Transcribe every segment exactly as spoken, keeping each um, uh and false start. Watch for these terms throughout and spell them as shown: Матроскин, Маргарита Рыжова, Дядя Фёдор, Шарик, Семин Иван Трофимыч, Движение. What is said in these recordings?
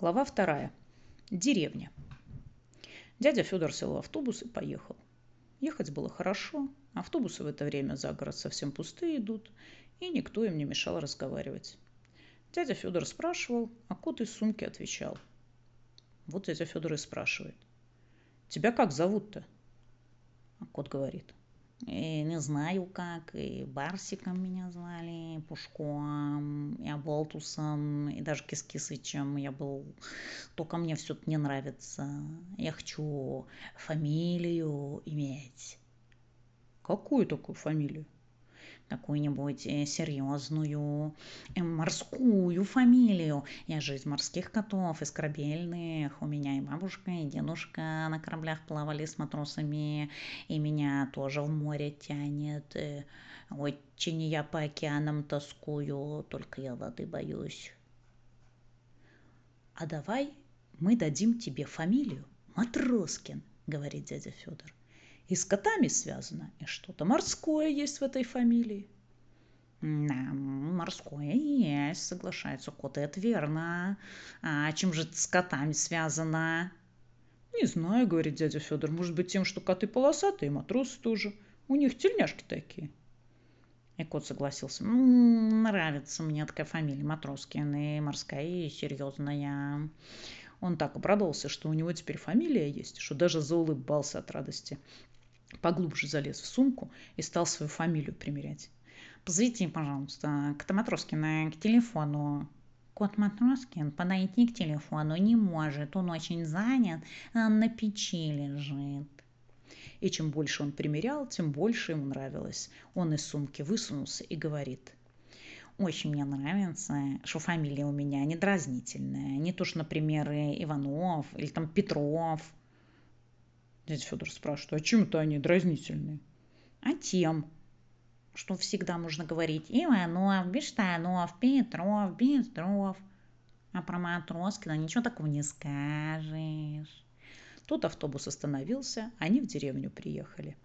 Глава вторая. Деревня. Дядя Фёдор сел в автобус и поехал. Ехать было хорошо. Автобусы в это время за город совсем пустые идут, и никто им не мешал разговаривать. Дядя Фёдор спрашивал, а кот из сумки отвечал. Вот дядя Фёдор и спрашивает. «Тебя как зовут-то?» А кот говорит. И не знаю как, и Барсиком меня звали, и Пушком, и Аболтусом, и даже Кис-Кисычем я был. Только мне все это не нравится. Я хочу фамилию иметь. Какую такую фамилию? Какую-нибудь серьезную морскую фамилию. Я же из морских котов, из корабельных. У меня и бабушка, и дедушка на кораблях плавали с матросами. И меня тоже в море тянет. Очень я по океанам тоскую, только я воды боюсь. А давай мы дадим тебе фамилию Матроскин, говорит дядя Фёдор. И с котами связано, и что-то морское есть в этой фамилии. Да, морское есть, соглашаются коты, это верно. А чем же это с котами связано? Не знаю, говорит дядя Фёдор, может быть тем, что коты полосатые, и матросы тоже. У них тельняшки такие. И кот согласился. М-м, нравится мне такая фамилия Матроскин, и морская, и серьезная. Он так обрадовался, что у него теперь фамилия есть, что даже заулыбался от радости. Поглубже залез в сумку и стал свою фамилию примерять. «Позовите, пожалуйста, кота Матроскина к телефону». Кот Матроскин подойти к телефону не может, он очень занят, на печи лежит. И чем больше он примерял, тем больше ему нравилось. Он из сумки высунулся и говорит... Очень мне нравится, что фамилия у меня не дразнительная. Не то, что, например, Иванов или там Петров. Дядя Фёдор спрашивает, а чем-то они дразнительные? А тем, что всегда можно говорить Иванов, Бештанов, Петров, Бестров. А про Матроскина ничего такого не скажешь. Тут автобус остановился, они в деревню приехали.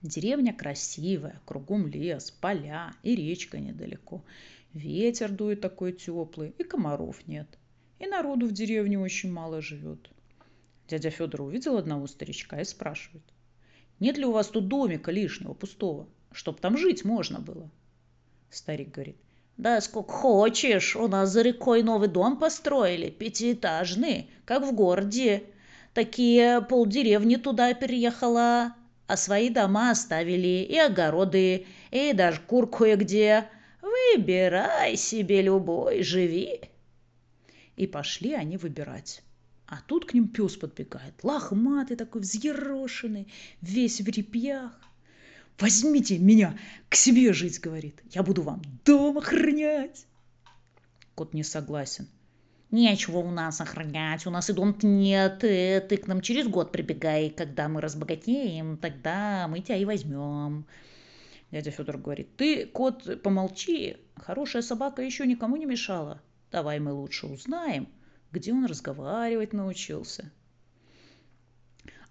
Деревня красивая, кругом лес, поля и речка недалеко. Ветер дует такой теплый, и комаров нет. И народу в деревне очень мало живет. Дядя Фёдор увидел одного старичка и спрашивает. Нет ли у вас тут домика лишнего, пустого, чтоб там жить можно было? Старик говорит. Да сколько хочешь, у нас за рекой новый дом построили, пятиэтажный, как в городе. Такие полдеревни туда переехала. А свои дома оставили, и огороды, и даже кур кое-где. Выбирай себе любой, живи. И пошли они выбирать. А тут к ним пес подбегает, лохматый такой, взъерошенный, весь в репьях. Возьмите меня к себе жить, говорит, я буду вам дом охранять. Кот не согласен. Нечего у нас охранять, у нас и дом-то нет, ты к нам через год прибегай, когда мы разбогатеем, тогда мы тебя и возьмем. Дядя Фёдор говорит, ты, кот, помолчи, хорошая собака еще никому не мешала, давай мы лучше узнаем, где он разговаривать научился.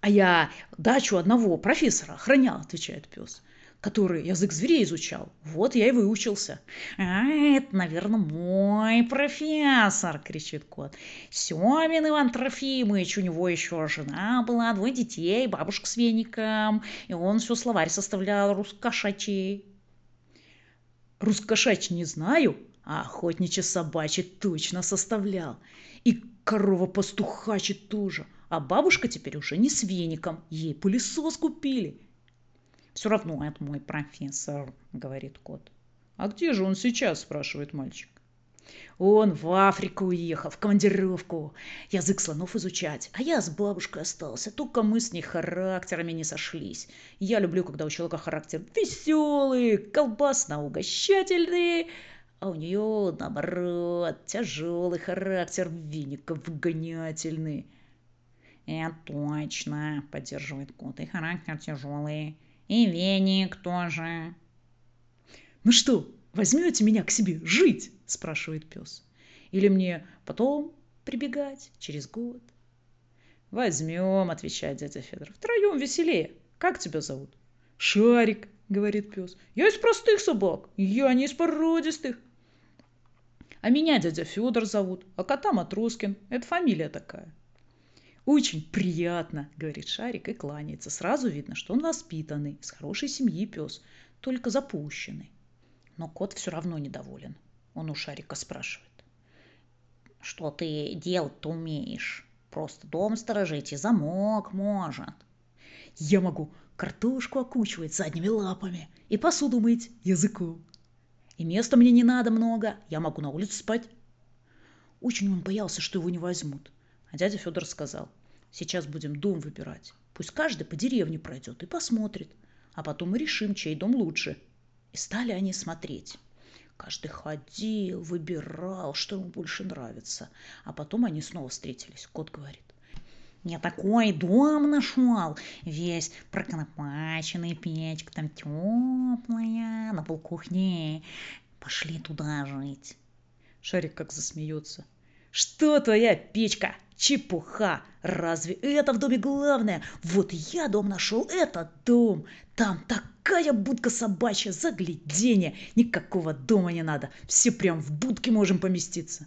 А я дачу одного профессора охранял, отвечает пес. Который язык зверей изучал. Вот я и выучился. А это, наверное, мой профессор, кричит кот. Семин Иван Трофимыч, у него еще жена была, двое детей, бабушка с веником. И он все словарь составлял русскошачий. Русскошачий не знаю, а охотничий собачий точно составлял. И корова пастухачий тоже. А бабушка теперь уже не с веником. Ей пылесос купили. «Все равно это мой профессор», — говорит кот. «А где же он сейчас?» — спрашивает мальчик. «Он в Африку уехал, в командировку, язык слонов изучать. А я с бабушкой остался, только мы с ней характерами не сошлись. Я люблю, когда у человека характер веселый, колбасно-угощательный, а у нее, наоборот, тяжелый характер, веников гонятельный». «Это точно», — поддерживает кот, — «и характер тяжелый». И веник тоже. Ну что, возьмете меня к себе жить? Спрашивает пес. Или мне потом прибегать через год? Возьмем, отвечает дядя Фёдор. Втроем веселее. Как тебя зовут? Шарик, говорит пес. Я из простых собак, я не из породистых. А меня дядя Фёдор зовут, а кота Матроскин. Это фамилия такая. Очень приятно, говорит Шарик и кланяется. Сразу видно, что он воспитанный, из хорошей семьи пес, только запущенный. Но кот все равно недоволен. Он у Шарика спрашивает. Что ты делать-то умеешь? Просто дом сторожить и замок может. Я могу картошку окучивать задними лапами и посуду мыть языком. И места мне не надо много, я могу на улице спать. Очень он боялся, что его не возьмут. А дядя Фёдор сказал, сейчас будем дом выбирать. Пусть каждый по деревне пройдет и посмотрит. А потом мы решим, чей дом лучше. И стали они смотреть. Каждый ходил, выбирал, что ему больше нравится. А потом они снова встретились. Кот говорит. Я такой дом нашел, весь проконопаченный, печка там теплая, на полкухне. Пошли туда жить. Шарик как засмеется. Что твоя печка? Чепуха! Разве это в доме главное? Вот я дом нашел, этот дом. Там такая будка собачья, загляденье. Никакого дома не надо. Все прям в будке можем поместиться.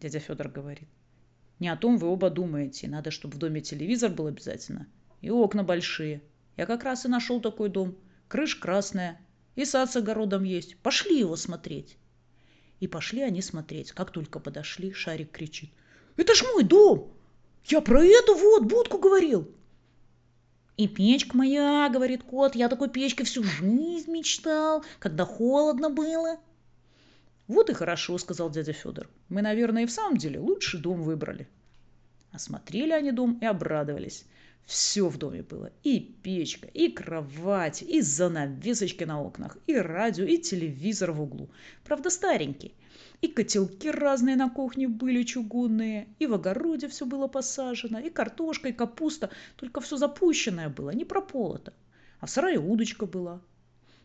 Дядя Фёдор говорит. Не о том вы оба думаете. Надо, чтобы в доме телевизор был обязательно. И окна большие. Я как раз и нашел такой дом. Крыша красная. И сад с огородом есть. Пошли его смотреть. И пошли они смотреть. Как только подошли, Шарик кричит. Это ж мой дом! Я про эту вот будку говорил. И печка моя, говорит кот. Я такой печке всю жизнь мечтал, когда холодно было. Вот и хорошо, сказал дядя Фёдор. Мы, наверное, и в самом деле лучший дом выбрали. Осмотрели они дом и обрадовались. Все в доме было. И печка, и кровать, и занавесочки на окнах, и радио, и телевизор в углу. Правда, старенький. И котелки разные на кухне были чугунные, и в огороде все было посажено, и картошка, и капуста. Только все запущенное было, не прополото. А в сарае удочка была.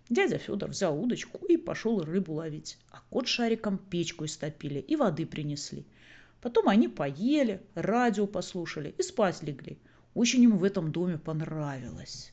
Дядя Фёдор взял удочку и пошел рыбу ловить. А кот Шариком печку истопили и воды принесли. Потом они поели, радио послушали и спать легли. Очень им в этом доме понравилось.